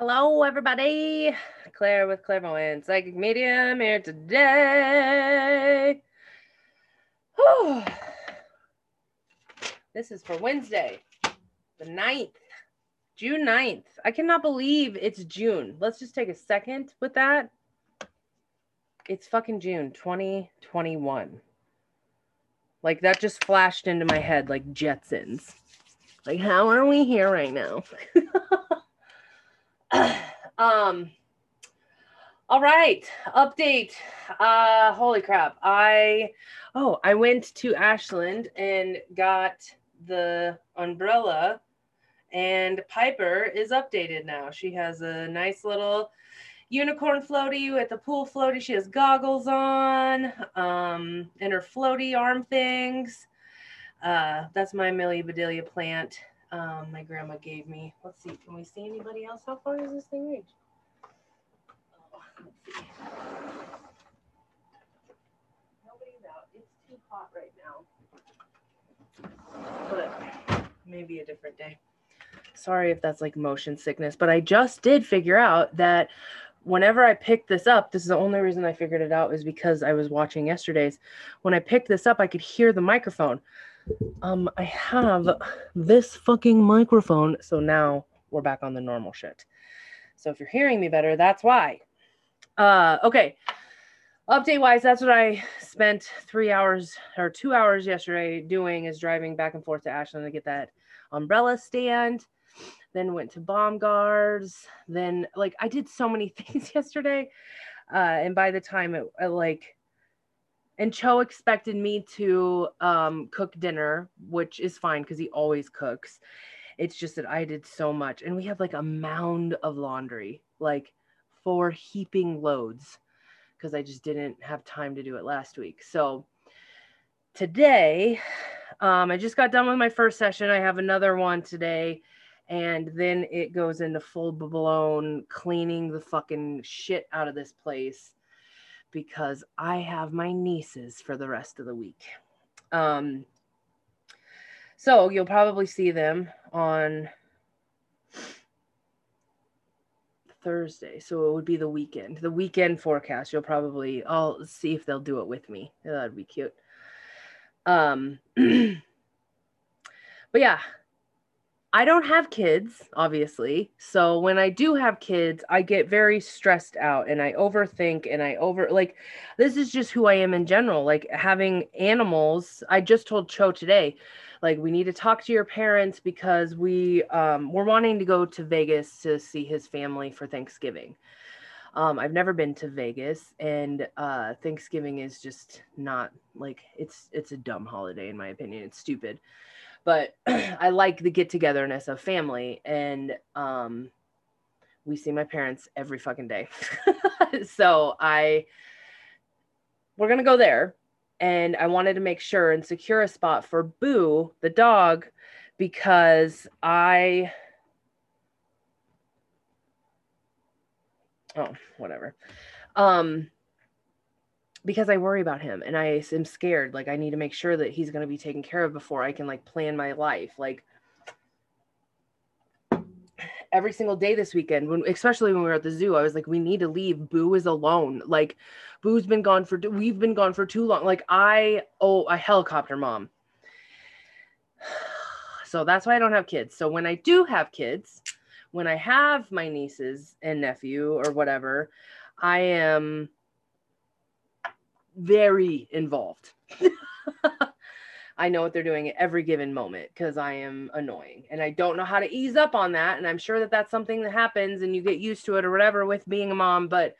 Hello, everybody. Claire with Clairvoyant Psychic Medium here today. Whew. This is for Wednesday, the 9th, June 9th. I cannot believe it's June. Let's just take a second with that. It's fucking June 2021. Like, that just flashed into my head like Jetsons. Like, how are we here right now? All right, update. Holy crap. I went to Ashland and got the umbrella, and Piper is updated now. She has a nice little unicorn floaty with a pool floaty. She has goggles on, and her floaty arm things. That's my Milli Bedelia plant. My grandma gave me. Let's see, can we see anybody else? How far does this thing reach? Oh, let's see. Nobody's out. It's too hot right now. But maybe a different day. Sorry if that's like motion sickness, but I just did figure out that whenever I picked this up, this is the only reason I figured it out, is because I was watching yesterday's. When I picked this up, I could hear the microphone. I have this fucking microphone, so now we're back on the normal shit. So if you're hearing me better, that's why. Okay, update-wise, that's what I spent 2 hours yesterday doing, is driving back and forth to Ashland to get that umbrella stand. Then went to Bombard's. Then, like, I did so many things yesterday, and by the time And Cho expected me to cook dinner, which is fine because he always cooks. It's just that I did so much. And we have like a mound of laundry, like 4 heaping loads, because I just didn't have time to do it last week. So today, I just got done with my first session. I have another one today. And then it goes into full-blown cleaning the fucking shit out of this place, because I have my nieces for the rest of the week. So you'll probably see them on Thursday. So it would be the weekend. The weekend forecast. You'll probably, I'll see if they'll do it with me. That'd be cute. But yeah, I don't have kids, obviously. So when I do have kids, I get very stressed out and I overthink and I this is just who I am in general. Like, having animals, I just told Cho today, like, we need to talk to your parents because we're wanting to go to Vegas to see his family for Thanksgiving. I've never been to Vegas, and Thanksgiving is just not, like, it's a dumb holiday in my opinion. It's stupid. But I like the get-togetherness of family, and we see my parents every fucking day. So we're going to go there, and I wanted to make sure and secure a spot for Boo, the dog, because because I worry about him and I am scared. Like, I need to make sure that he's going to be taken care of before I can, like, plan my life. Like, every single day this weekend, especially when we were at the zoo, I was like, we need to leave. Boo is alone. Like, Boo's been gone we've been gone for too long. Like, a helicopter mom. So that's why I don't have kids. So when I do have kids, when I have my nieces and nephew or whatever, I am very involved. I know what they're doing at every given moment because I am annoying, and I don't know how to ease up on that. And I'm sure that that's something that happens and you get used to it or whatever with being a mom, but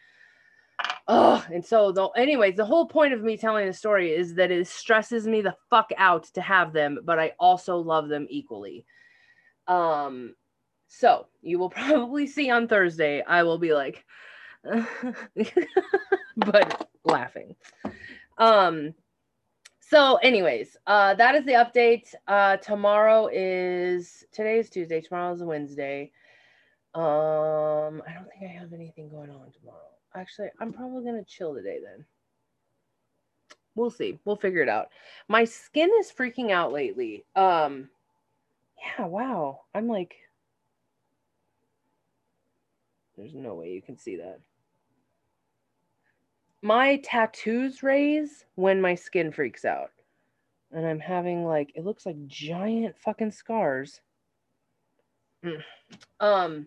anyways, the whole point of me telling the story is that it stresses me the fuck out to have them, but I also love them equally. So you will probably see on Thursday, I will be like, but laughing. So anyways, that is the update. Today's Tuesday, tomorrow's Wednesday. I don't think I have anything going on tomorrow. Actually, I'm probably gonna chill today then. We'll see. We'll figure it out. My skin is freaking out lately. Yeah, wow. I'm like There's no way you can see that. My tattoos raise when my skin freaks out. And I'm having like, it looks like giant fucking scars. And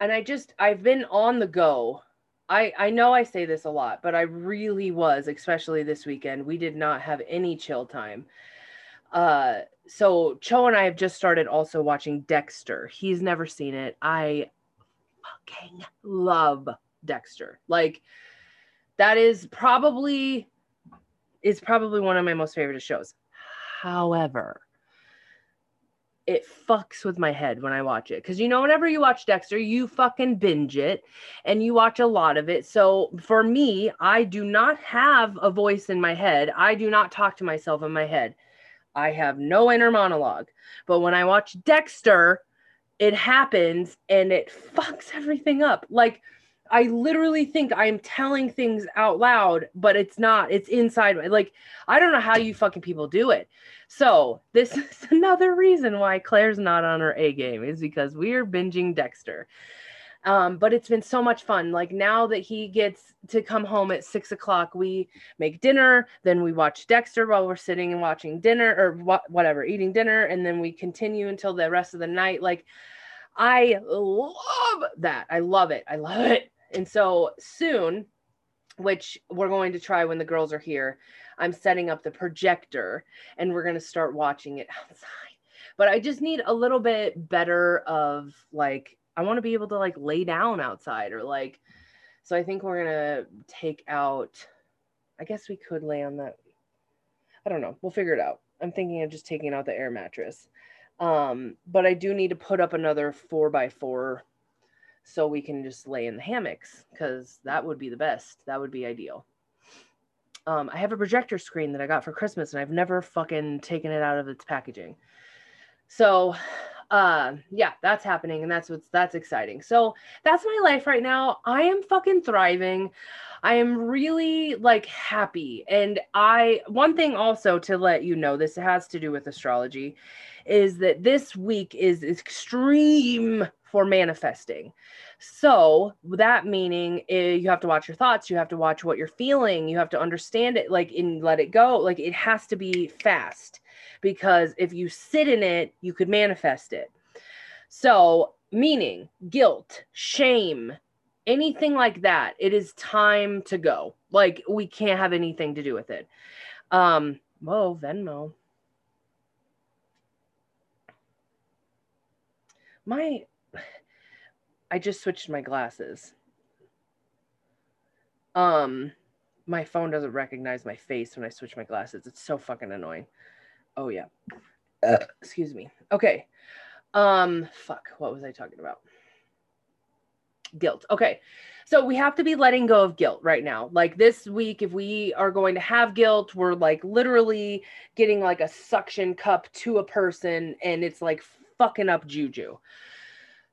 I've been on the go. I know I say this a lot, but I really was, especially this weekend. We did not have any chill time. So Cho and I have just started also watching Dexter. He's never seen it. I fucking love Dexter. Like, that is probably, it's probably one of my most favorite shows. However, it fucks with my head when I watch it. Because, you know, whenever you watch Dexter, you fucking binge it and you watch a lot of it. So for me, I do not have a voice in my head. I do not talk to myself in my head. I have no inner monologue. But when I watch Dexter, it happens and it fucks everything up. Like, I literally think I'm telling things out loud, but it's not, it's inside. Like, I don't know how you fucking people do it. So this is another reason why Claire's not on her A game, is because we are binging Dexter. But it's been so much fun. Like, now that he gets to come home at 6 o'clock, we make dinner, then we watch Dexter while we're sitting and watching dinner or whatever, eating dinner. And then we continue until the rest of the night. Like, I love that. I love it. I love it. And so soon, which we're going to try when the girls are here, I'm setting up the projector and we're going to start watching it outside. But I just need a little bit better of, like, I want to be able to, like, lay down outside or, like, so I think we're going to take out, I guess we could lay on that. I don't know. We'll figure it out. I'm thinking of just taking out the air mattress. But I do need to put up another 4x4 so we can just lay in the hammocks, because that would be the best. That would be ideal. I have a projector screen that I got for Christmas and I've never fucking taken it out of its packaging. So, yeah, that's happening. And that's exciting. So that's my life right now. I am fucking thriving. I am really, like, happy. And one thing also to let you know, this has to do with astrology, is that this week is extreme for manifesting. So that meaning you have to watch your thoughts. You have to watch what you're feeling. You have to understand it, like, and let it go. Like, it has to be fast, because if you sit in it, you could manifest it. So meaning guilt, shame, anything like that, it is time to go. Like, we can't have anything to do with it. Whoa, Venmo. I just switched my glasses. My phone doesn't recognize my face when I switch my glasses. It's so fucking annoying. Oh yeah. Excuse me. Okay. Fuck. What was I talking about? Guilt. Okay. So we have to be letting go of guilt right now. Like, this week, if we are going to have guilt, we're, like, literally getting, like, a suction cup to a person and it's, like, fucking up juju.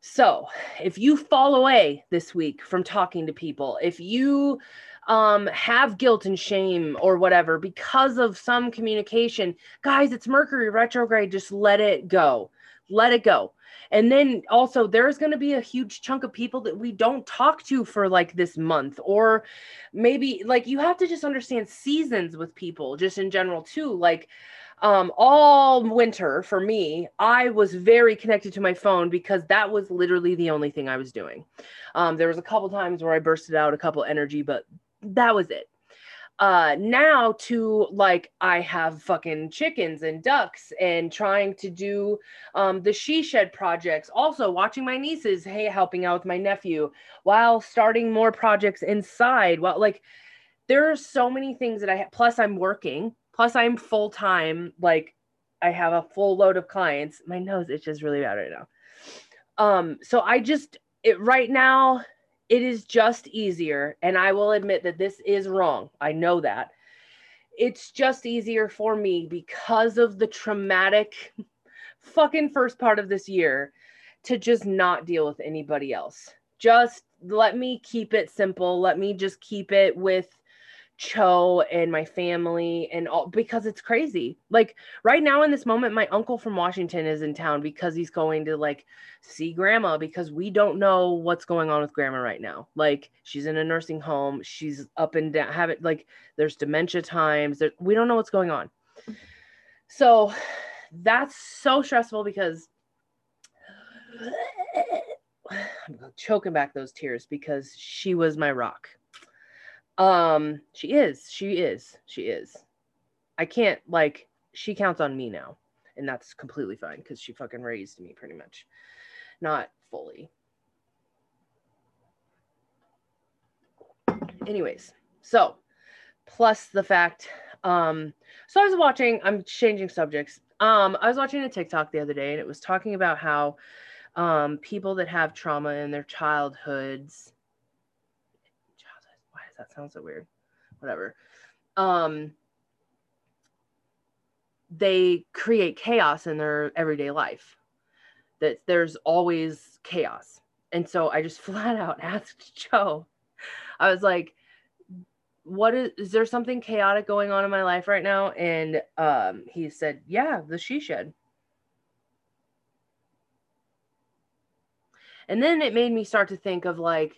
So if you fall away this week from talking to people, if you have guilt and shame or whatever because of some communication, guys, it's Mercury retrograde. Just let it go. Let it go. And then also, there's going to be a huge chunk of people that we don't talk to for, like, this month, or maybe, like, you have to just understand seasons with people just in general too. Like, all winter for me, I was very connected to my phone because that was literally the only thing I was doing. There was a couple times where I bursted out a couple energy, but that was it. Now to, like, I have fucking chickens and ducks and trying to do, the she shed projects, also watching my nieces, helping out with my nephew while starting more projects inside. Well, like, there are so many things that I have, plus I'm working, plus I'm full time. Like, I have a full load of clients. My nose itches just really bad right now. So right now, it is just easier. And I will admit that this is wrong. I know that. It's just easier for me because of the traumatic fucking first part of this year to just not deal with anybody else. Just let me keep it simple. Let me just keep it with Cho and my family and all, because it's crazy. Like right now in this moment, my uncle from Washington is in town because he's going to like see grandma, because we don't know what's going on with grandma right now. Like she's in a nursing home. She's up and down, like there's dementia times. We don't know what's going on. So that's so stressful because I'm choking back those tears because she was my rock. She is. I can't, like, she counts on me now, and that's completely fine because she fucking raised me pretty much. Not fully. Anyways, so plus the fact, so I was watching, I'm changing subjects. I was watching a TikTok the other day, and it was talking about how people that have trauma in their childhoods. Why does that sound so weird? Whatever. They create chaos in their everyday life. That there's always chaos. And so I just flat out asked Joe, I was like, what is there something chaotic going on in my life right now? And he said, yeah, the she shed. And then it made me start to think of, like,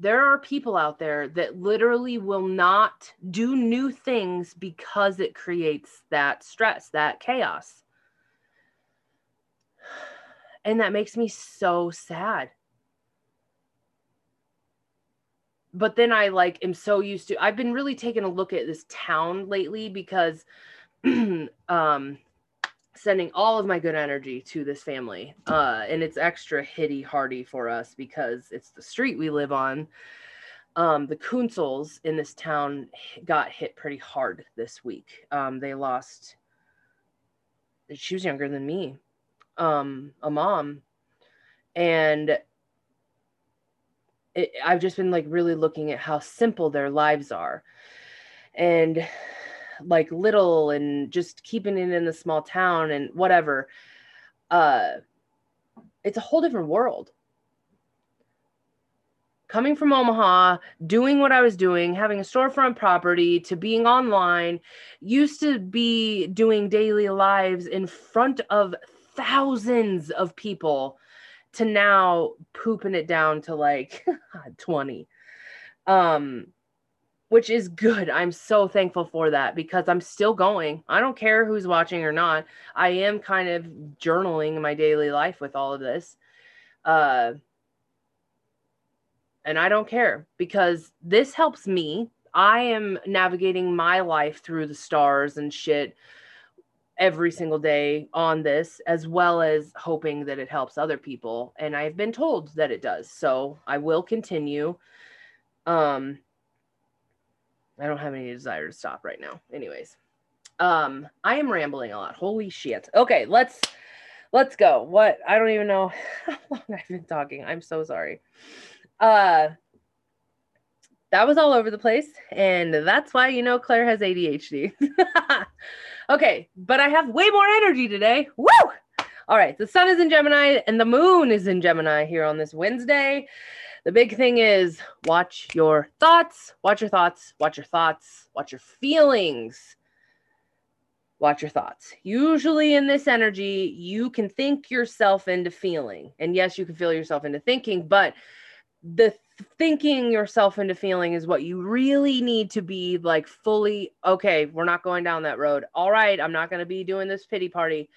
there are people out there that literally will not do new things because it creates that stress, that chaos. And that makes me so sad. But then I, like, am so used to, I've been really taking a look at this town lately because sending all of my good energy to this family. And it's extra hitty hardy for us because it's the street we live on. The Kunsels in this town got hit pretty hard this week. They lost, she was younger than me, a mom. And I've just been like really looking at how simple their lives are and like little and just keeping it in the small town and whatever. It's a whole different world. Coming from Omaha, doing what I was doing, having a storefront property, to being online, used to be doing daily lives in front of thousands of people, to now pooping it down to like 20, which is good. I'm so thankful for that because I'm still going. I don't care who's watching or not. I am kind of journaling my daily life with all of this. And I don't care because this helps me. I am navigating my life through the stars and shit every single day on this, as well as hoping that it helps other people. And I've been told that it does. So I will continue. I don't have any desire to stop right now. Anyways, I am rambling a lot. Holy shit. Okay. Let's go. What? I don't even know how long I've been talking. I'm so sorry. That was all over the place. And that's why, you know, Claire has ADHD. Okay. But I have way more energy today. Woo! All right. The sun is in Gemini and the moon is in Gemini here on this Wednesday. The big thing is watch your thoughts, watch your thoughts, watch your thoughts, watch your feelings, watch your thoughts. Usually in this energy, you can think yourself into feeling. And yes, you can feel yourself into thinking, but the thinking yourself into feeling is what you really need to be like fully, okay, we're not going down that road. All right, I'm not going to be doing this pity party.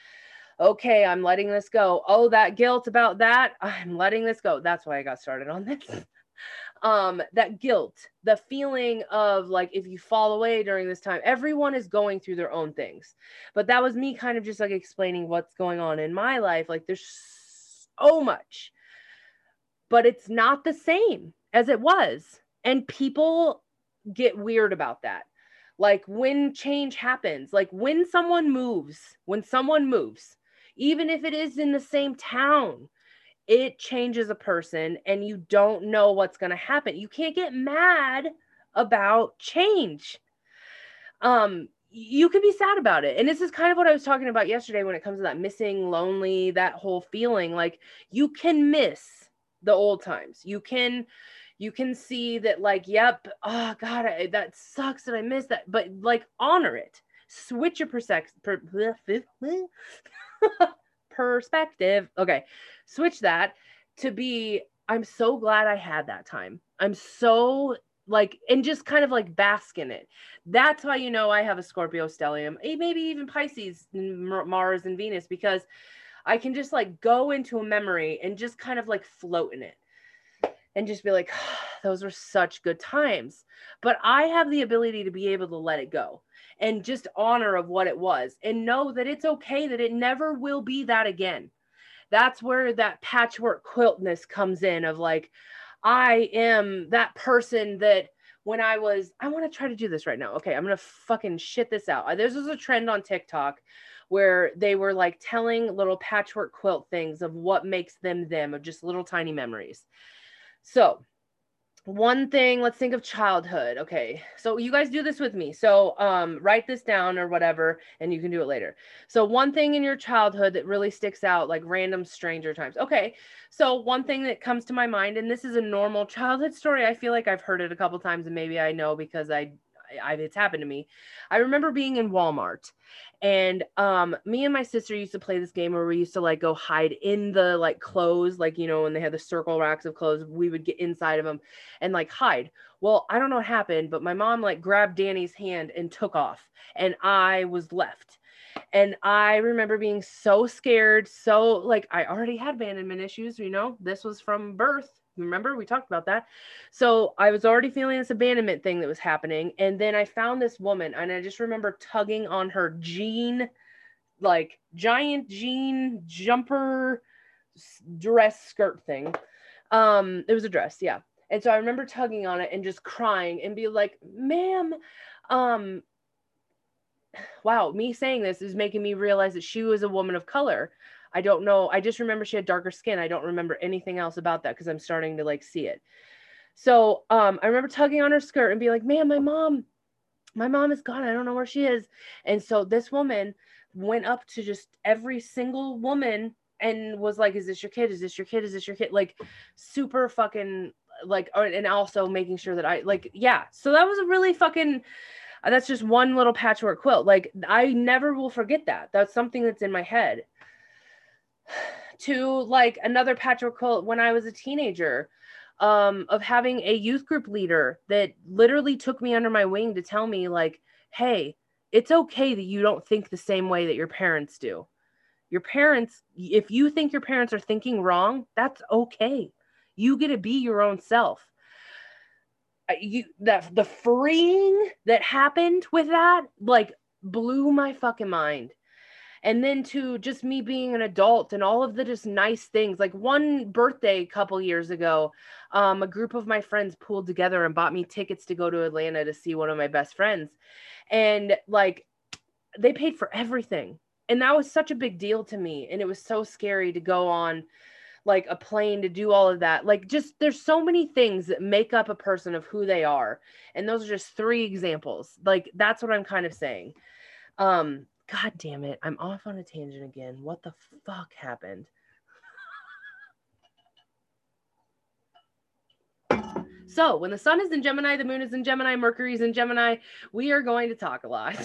Okay, I'm letting this go. Oh, that guilt about that, I'm letting this go. That's why I got started on this. That guilt, the feeling of like, if you fall away during this time, everyone is going through their own things. But that was me kind of just like explaining what's going on in my life. Like there's so much, but it's not the same as it was. And people get weird about that. Like when change happens, like when someone moves, even if it is in the same town, it changes a person and you don't know what's going to happen. You can't get mad about change. You can be sad about it. And this is kind of what I was talking about yesterday when it comes to that missing, lonely, that whole feeling. Like you can miss the old times. You can you can see that, like, yep, oh God, that sucks that I missed that, but like honor it, switch your perspective. Okay. Switch that to be, I'm so glad I had that time. I'm so like, and just kind of like bask in it. That's why, you know, I have a Scorpio stellium, maybe even Pisces, Mars and Venus, because I can just like go into a memory and just kind of like float in it and just be like, oh, those were such good times. But I have the ability to be able to let it go and just honor of what it was and know that it's okay, that it never will be that again. That's where that patchwork quiltness comes in of like, I am that person that when I want to try to do this right now. Okay. I'm going to fucking shit this out. This was a trend on TikTok where they were like telling little patchwork quilt things of what makes them, of just little tiny memories. So one thing, let's think of childhood. Okay. So you guys do this with me. So, write this down or whatever, and you can do it later. So one thing in your childhood that really sticks out, like random stranger times. Okay. So one thing that comes to my mind, and this is a normal childhood story. I feel like I've heard it a couple times and maybe I know because it's happened to me. I remember being in Walmart and, me and my sister used to play this game where we used to like go hide in the like clothes, like, you know, when they had the circle racks of clothes, we would get inside of them and like hide. Well, I don't know what happened, but my mom like grabbed Danny's hand and took off and I was left. And I remember being so scared. So like, I already had abandonment issues, you know, this was from birth. Remember, we talked about that. So I was already feeling this abandonment thing that was happening. And then I found this woman and I just remember tugging on her jean, like giant jean jumper dress skirt thing. It was a dress. Yeah. And so I remember tugging on it and just crying and be like, ma'am, wow, me saying this is making me realize that she was a woman of color. I don't know. I just remember she had darker skin. I don't remember anything else about that because I'm starting to like see it. So I remember tugging on her skirt and be like, man, my mom is gone. I don't know where she is. And so this woman went up to just every single woman and was like, is this your kid? Is this your kid? Is this your kid? Like super fucking like, and also making sure that I like, yeah. So that was a really fucking, that's just one little patchwork quilt. Like I never will forget that. That's something that's in my head. To like another patchwork quilt when I was a teenager, of having a youth group leader that literally took me under my wing to tell me like, hey, it's okay that you don't think the same way that your parents do. Your parents, if you think your parents are thinking wrong, that's okay. You get to be your own self. The freeing that happened with that, like blew my fucking mind. And then to just me being an adult and all of the just nice things, like one birthday a couple years ago, a group of my friends pooled together and bought me tickets to go to Atlanta to see one of my best friends. And like, they paid for everything. And that was such a big deal to me. And it was so scary to go on like a plane to do all of that. Like just, there's so many things that make up a person of who they are. And those are just three examples. Like, that's what I'm kind of saying. God damn it. I'm off on a tangent again. What the fuck happened? So when the sun is in Gemini, the moon is in Gemini, Mercury's in Gemini, we are going to talk a lot.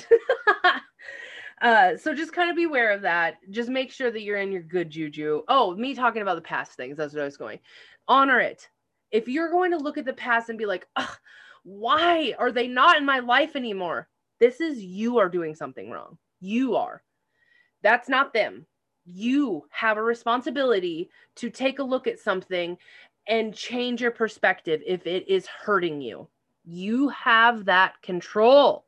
So just kind of beware of that. Just make sure that you're in your good juju. Oh, me talking about the past things. That's what I was going. Honor it. If you're going to look at the past and be like, ugh, why are they not in my life anymore? This is, you are doing something wrong. You are. That's not them. You have a responsibility to take a look at something and change your perspective if it is hurting you. You have that control.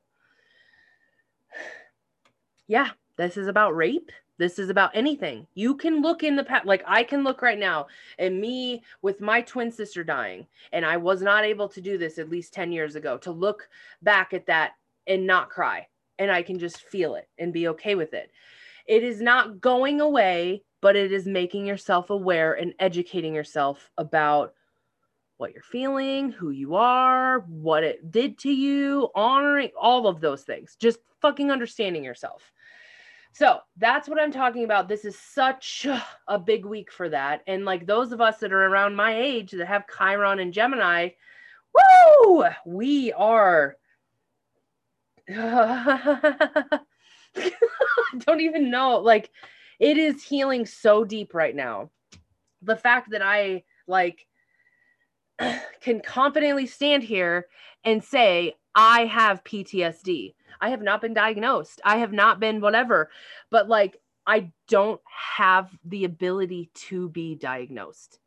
Yeah, this is about rape. This is about anything. You can look in the past, like I can look right now and me with my twin sister dying. And I was not able to do this at least 10 years ago, to look back at that and not cry. And I can just feel it and be okay with it. It is not going away, but it is making yourself aware and educating yourself about what you're feeling, who you are, what it did to you, honoring all of those things, just fucking understanding yourself. So that's what I'm talking about. This is such a big week for that. And like those of us that are around my age that have Chiron and Gemini, woo, we are, don't even know. Like it is healing so deep right now. The fact that I like can confidently stand here and say, I have PTSD. I have not been diagnosed. I have not been whatever, but like, I don't have the ability to be diagnosed,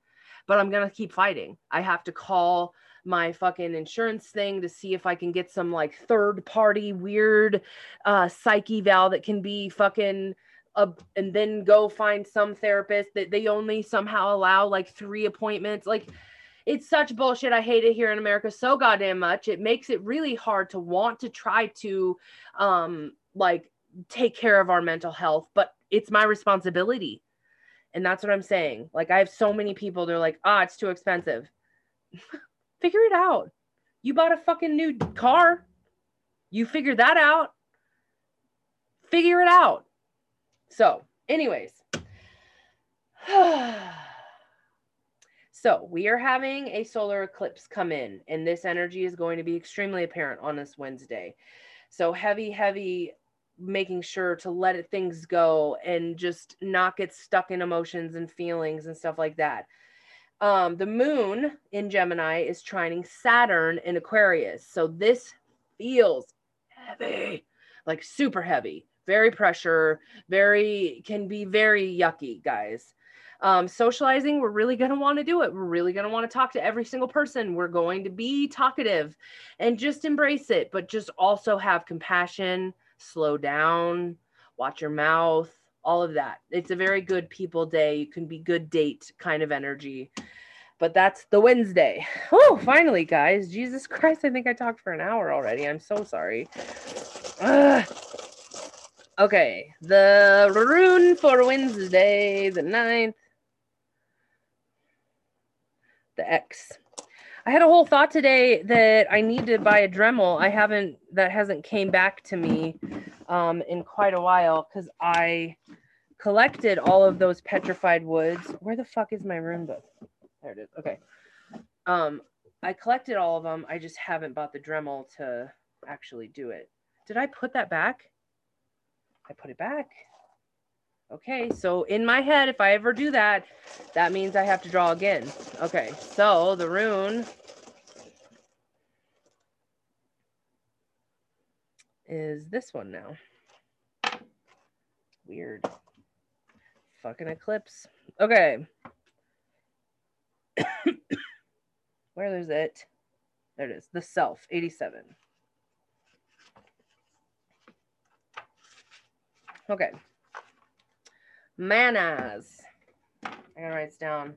but I'm going to keep fighting. I have to call my fucking insurance thing to see if I can get some like third party weird psych eval that can be fucking and then go find some therapist that they only somehow allow like 3 appointments. Like it's such bullshit. I hate it here in America so goddamn much. It makes it really hard to want to try to like take care of our mental health, but it's my responsibility. And that's what I'm saying. Like I have so many people, they're like, ah, it's too expensive. Figure it out. You bought a fucking new car. You figure that out. Figure it out. So anyways, so we are having a solar eclipse come in, and this energy is going to be extremely apparent on this Wednesday. So heavy, heavy, making sure to let things go and just not get stuck in emotions and feelings and stuff like that. The moon in Gemini is trining Saturn in Aquarius. So this feels heavy, like super heavy, very pressure, can be very yucky, guys. Socializing, we're really going to want to do it. We're really going to want to talk to every single person. We're going to be talkative and just embrace it, but just also have compassion, slow down, watch your mouth, all of that. It's a very good people day. You can be good date kind of energy, but that's the Wednesday. Oh, finally, guys, Jesus Christ. I think I talked for an hour already. I'm so sorry. Ugh. Okay. The rune for Wednesday, the 9th. The X. I had a whole thought today that I need to buy a Dremel. That hasn't came back to me in quite a while because I collected all of those petrified woods. Where the fuck is my rune book? There it is. Okay. I collected all of them. I just haven't bought the Dremel to actually do it. Did I put that back? I put it back. Okay, so in my head, if I ever do that, that means I have to draw again. Okay, so the rune is this one now. Weird. Fucking eclipse. Okay. Where is it? There it is. The self, 87. Okay. Manas. I'm going to write this down.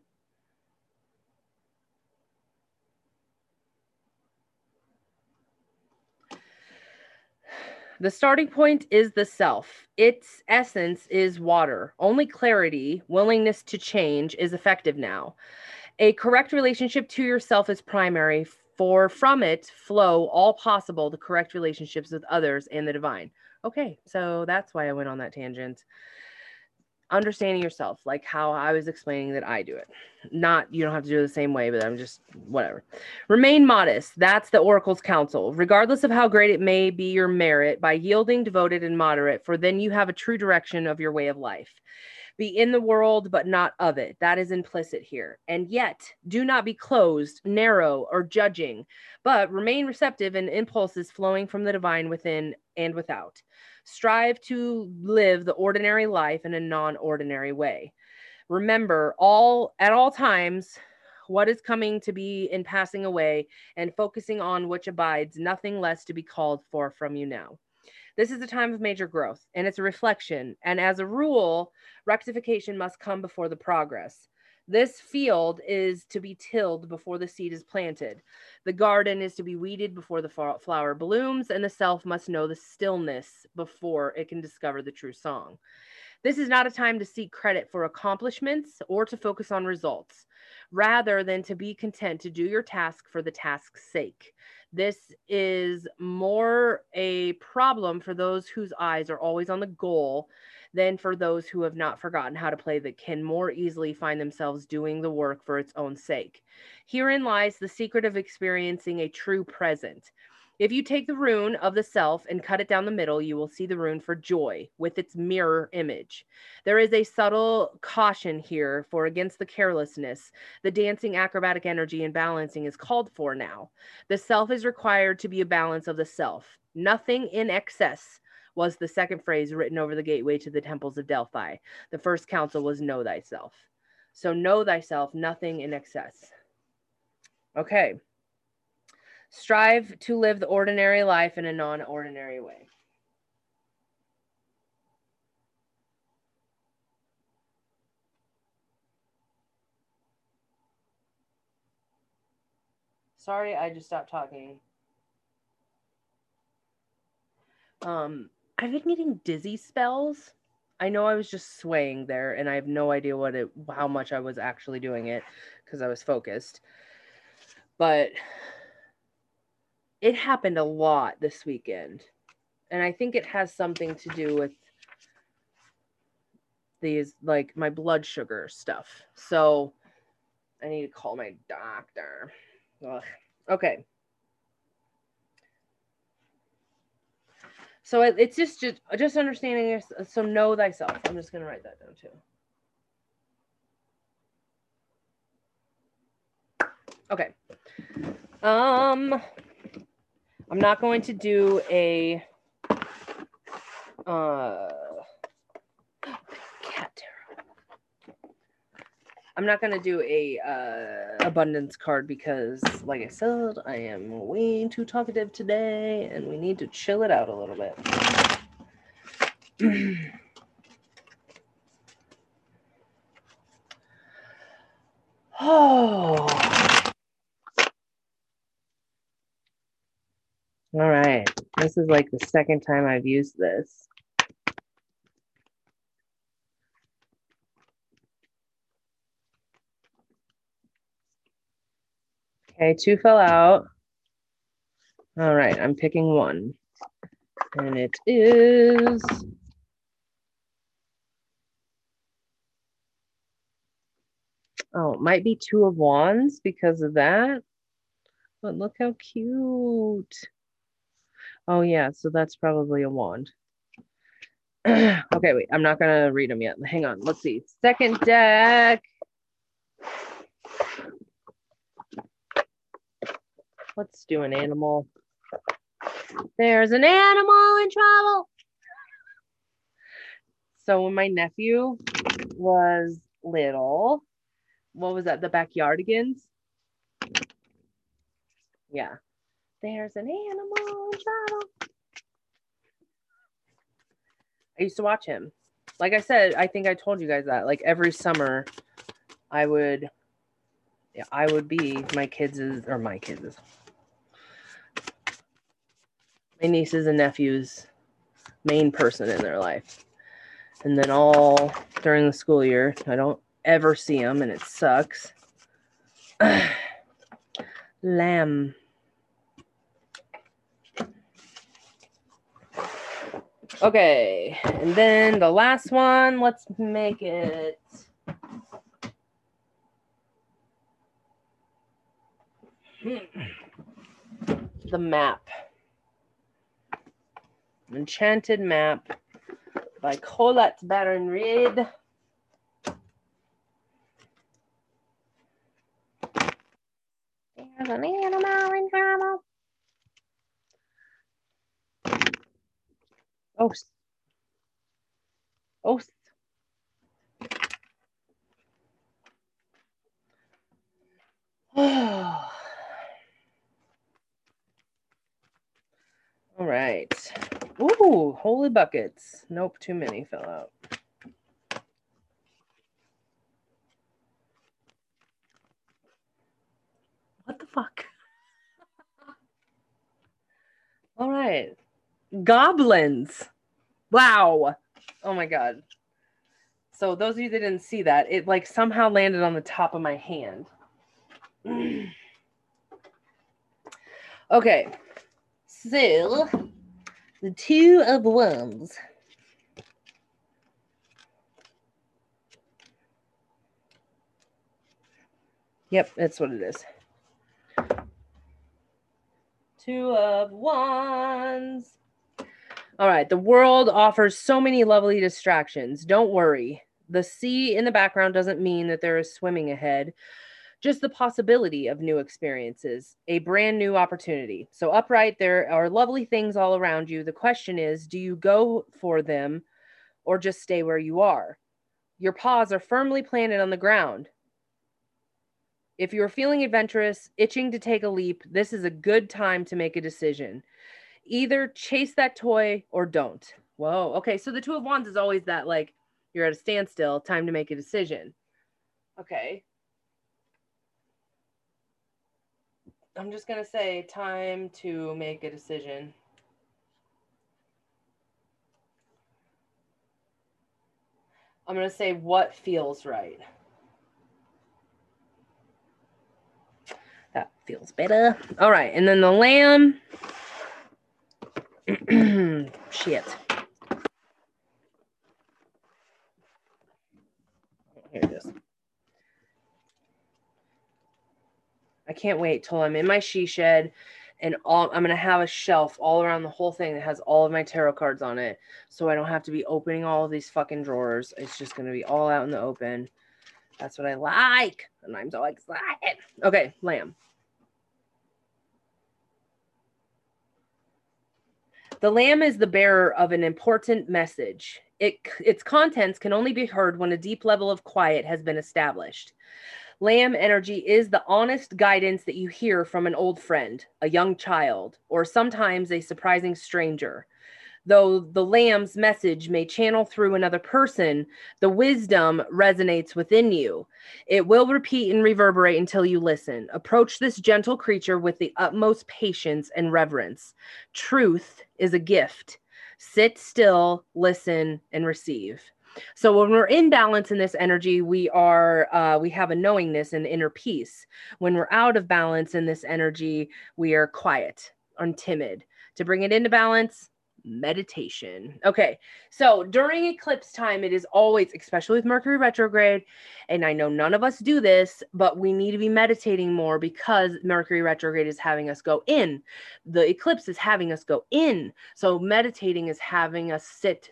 The starting point is the self. Its essence is water. Only clarity, willingness to change is effective now. A correct relationship to yourself is primary, for from it flow all possible, the correct relationships with others and the divine. Okay, so that's why I went on that tangent. Understanding yourself, like how I was explaining that I do it. Not, you don't have to do it the same way, but I'm just, whatever. Remain modest. That's the oracle's counsel. Regardless of how great it may be your merit, by yielding, devoted, and moderate, for then you have a true direction of your way of life. Be in the world, but not of it. That is implicit here. And yet, do not be closed, narrow, or judging, but remain receptive and impulses flowing from the divine within and without. Strive to live the ordinary life in a non-ordinary way. Remember at all times what is coming to be in passing away and focusing on which abides, nothing less to be called for from you now. This is a time of major growth, and it's a reflection. And as a rule, rectification must come before the progress. This field is to be tilled before the seed is planted. The garden is to be weeded before the flower blooms, and the self must know the stillness before it can discover the true song. This is not a time to seek credit for accomplishments or to focus on results, rather than to be content to do your task for the task's sake. This is more a problem for those whose eyes are always on the goal Then for those who have not forgotten how to play that can more easily find themselves doing the work for its own sake. Herein lies the secret of experiencing a true present. If you take the rune of the self and cut it down the middle, you will see the rune for joy with its mirror image. There is a subtle caution here for against the carelessness. The dancing acrobatic energy and balancing is called for now. The self is required to be a balance of the self. Nothing in excess was the second phrase written over the gateway to the temples of Delphi. The first counsel was know thyself. So know thyself, nothing in excess. Okay. Strive to live the ordinary life in a non-ordinary way. Sorry, I just stopped talking. I've been getting dizzy spells. I know I was just swaying there, and I have no idea what it, how much I was actually doing it because I was focused. But it happened a lot this weekend, and I think it has something to do with these, like my blood sugar stuff. So I need to call my doctor. Ugh. Okay. So it's just understanding yourself. So know thyself. I'm just going to write that down too. Okay. I'm not going to do a cat tarot. I'm not going to do a abundance card because, like I said, I am way too talkative today, and we need to chill it out a little bit. Oh. All right, this is like the second time I've used this. Okay, two fell out. All right, I'm picking one. And it is oh, it might be Two of Wands because of that. But look how cute. Oh, yeah, so that's probably a wand. Okay, wait, I'm not going to read them yet. Hang on, let's see. Second deck. Let's do an animal. There's an animal in trouble. So when my nephew was little, what was that, the Backyardigans? Yeah. There's an animal in trouble. I used to watch him. Like I said, I think I told you guys that. Like every summer, I would be my nieces and nephews' main person in their life. And then all during the school year, I don't ever see them, and it sucks. Lamb. Okay, and then the last one, let's make it. The map. Enchanted Map by Colette Baron-Reed. There's an animal in drama. Oath. Oath. All right. Ooh, holy buckets. Nope, too many fell out. What the fuck? All right. Goblins. Wow. Oh my God. So those of you that didn't see that, it like somehow landed on the top of my hand. Okay. So the Two of Wands. Yep, that's what it is. Two of Wands. All right. The world offers so many lovely distractions. Don't worry. The sea in the background doesn't mean that there is swimming ahead. Just the possibility of new experiences, a brand new opportunity. So upright, there are lovely things all around you. The question is, do you go for them or just stay where you are? Your paws are firmly planted on the ground. If you're feeling adventurous, itching to take a leap, this is a good time to make a decision. Either chase that toy or don't. Whoa. Okay. So the Two of Wands is always that, like, you're at a standstill, time to make a decision. Okay. I'm just going to say time to make a decision. I'm going to say what feels right. That feels better. All right. And then the Lamb. Shit. Here it is. I can't wait till I'm in my she shed and all, I'm going to have a shelf all around the whole thing that has all of my tarot cards on it. So I don't have to be opening all of these fucking drawers. It's just going to be all out in the open. That's what I like. And I'm so excited. Okay, Lamb. The Lamb is the bearer of an important message. Its contents can only be heard when a deep level of quiet has been established. Lamb energy is the honest guidance that you hear from an old friend, a young child, or sometimes a surprising stranger. Though the Lamb's message may channel through another person, the wisdom resonates within you. It will repeat and reverberate until you listen. Approach this gentle creature with the utmost patience and reverence. Truth is a gift. Sit still, listen, and receive. So when we're in balance in this energy, we have a knowingness and inner peace. When we're out of balance in this energy, we are quiet, untimid. To bring it into balance, meditation. Okay. So during eclipse time, it is always, especially with Mercury retrograde, and I know none of us do this, but we need to be meditating more because Mercury retrograde is having us go in. The eclipse is having us go in. So meditating is having us sit,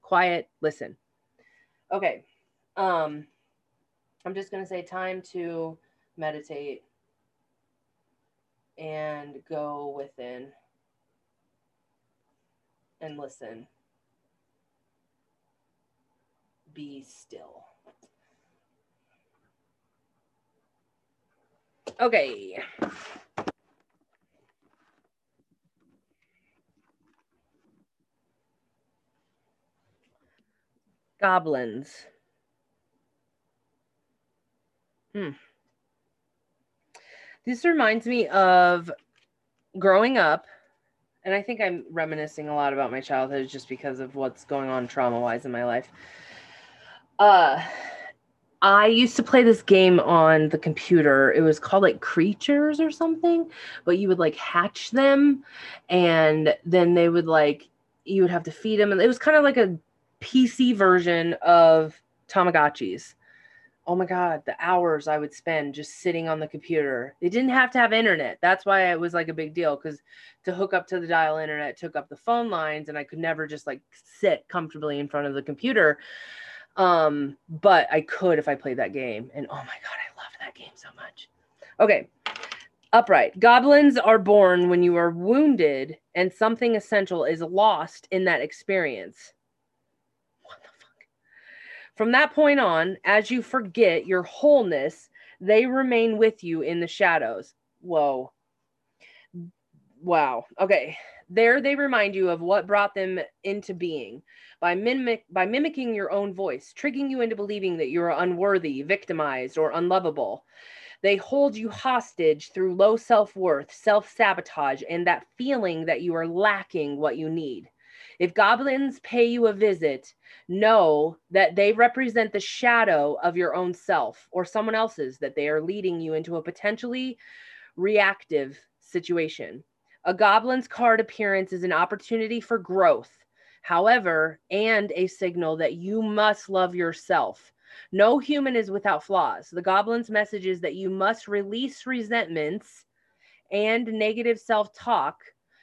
quiet, listen. Okay. I'm just going to say time to meditate and go within and listen. Be still. Okay. Goblins. This reminds me of growing up, and I think I'm reminiscing a lot about my childhood just because of what's going on trauma-wise in my life. I used to play this game on the computer. It was called like Creatures or something, but you would like hatch them, and then they would like, you would have to feed them, and it was kind of like a PC version of Tamagotchis. Oh my God, the hours I would spend just sitting on the computer. They didn't have to have internet. That's why it was like a big deal, because to hook up to the dial internet took up the phone lines, and I could never just like sit comfortably in front of the computer. But I could if I played that game. And oh my God, I love that game so much. Okay. Upright. Goblins are born when you are wounded and something essential is lost in that experience. From that point on, as you forget your wholeness, they remain with you in the shadows. Whoa. Wow. Okay. There they remind you of what brought them into being by mimicking your own voice, tricking you into believing that you are unworthy, victimized, or unlovable. They hold you hostage through low self-worth, self-sabotage, and that feeling that you are lacking what you need. If goblins pay you a visit, know that they represent the shadow of your own self or someone else's, that they are leading you into a potentially reactive situation. A goblin's card appearance is an opportunity for growth, however, and a signal that you must love yourself. No human is without flaws. The goblin's message is that you must release resentments and negative self-talk.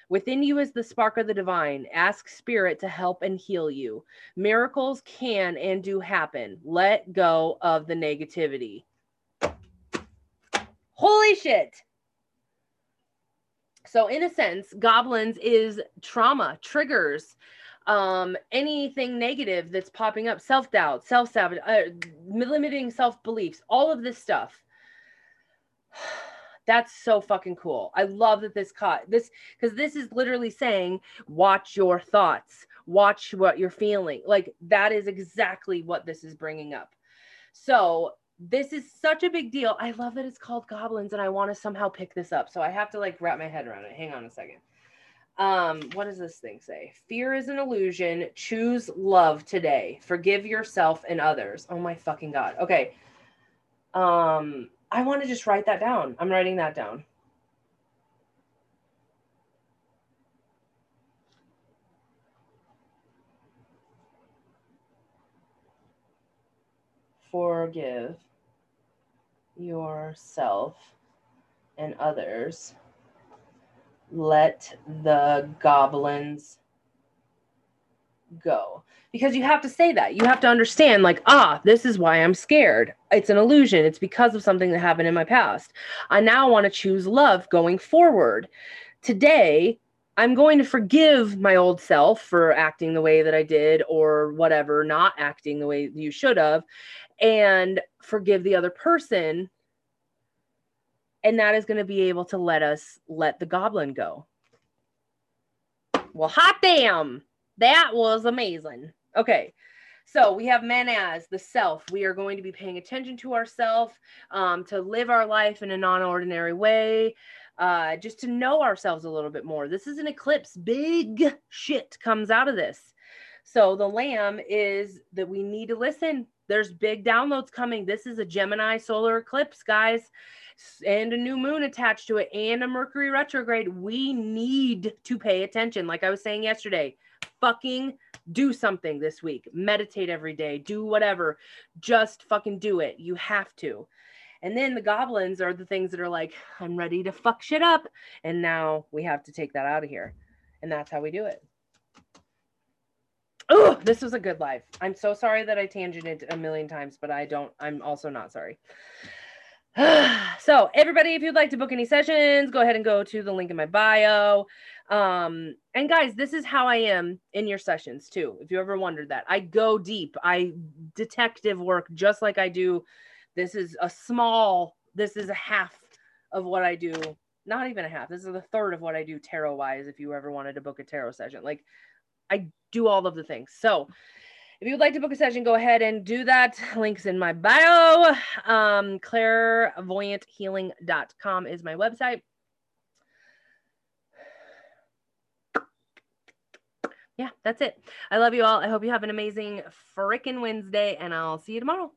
Within you is the spark of the divine. Ask spirit to help and heal you. Miracles can and do happen. Let go of the negativity. Holy shit. So in a sense, goblins is trauma, triggers, anything negative that's popping up, self-doubt, self-sabotage, limiting self-beliefs, all of this stuff. That's so fucking cool. I love that this caught this, because this is literally saying, watch your thoughts, watch what you're feeling. Like, that is exactly what this is bringing up. So this is such a big deal. I love that it's called goblins and I want to somehow pick this up. So I have to like wrap my head around it. Hang on a second. What does this thing say? Fear is an illusion. Choose love today. Forgive yourself and others. Oh my fucking God. Okay. I want to just write that down. I'm writing that down. Forgive yourself and others. Let the goblins go. Because you have to say that. You have to understand, like, ah, this is why I'm scared. It's an illusion. It's because of something that happened in my past. I now want to choose love going forward. Today, I'm going to forgive my old self for acting the way that I did or whatever, not acting the way you should have, and forgive the other person. And that is going to be able to let us let the goblin go. Well, hot damn. That was amazing. Okay. So we have man as the self. We are going to be paying attention to ourselves, to live our life in a non-ordinary way, just to know ourselves a little bit more. This is an eclipse. Big shit comes out of this. So the lamb is that we need to listen. There's big downloads coming. This is a Gemini solar eclipse, guys, and a new moon attached to it and a Mercury retrograde. We need to pay attention. Like I was saying yesterday, fucking do something this week. Meditate every day. Do whatever. Just fucking do it. You have to. And then the goblins are the things that are like, I'm ready to fuck shit up. And now we have to take that out of here. And that's how we do it. Oh, this was a good live. I'm so sorry that I tangented a million times, but I'm also not sorry. So everybody, if you'd like to book any sessions, go ahead and go to the link in my bio. And guys, this is how I am in your sessions too. If you ever wondered that, I go deep. I detective work just like I do. This is a half of what I do. Not even a half. This is a third of what I do tarot wise. If you ever wanted to book a tarot session, like I do all of the things. So if you would like to book a session, go ahead and do that. Links in my bio. Clairvoyanthealing.com is my website. Yeah, that's it. I love you all. I hope you have an amazing frickin' Wednesday, and I'll see you tomorrow.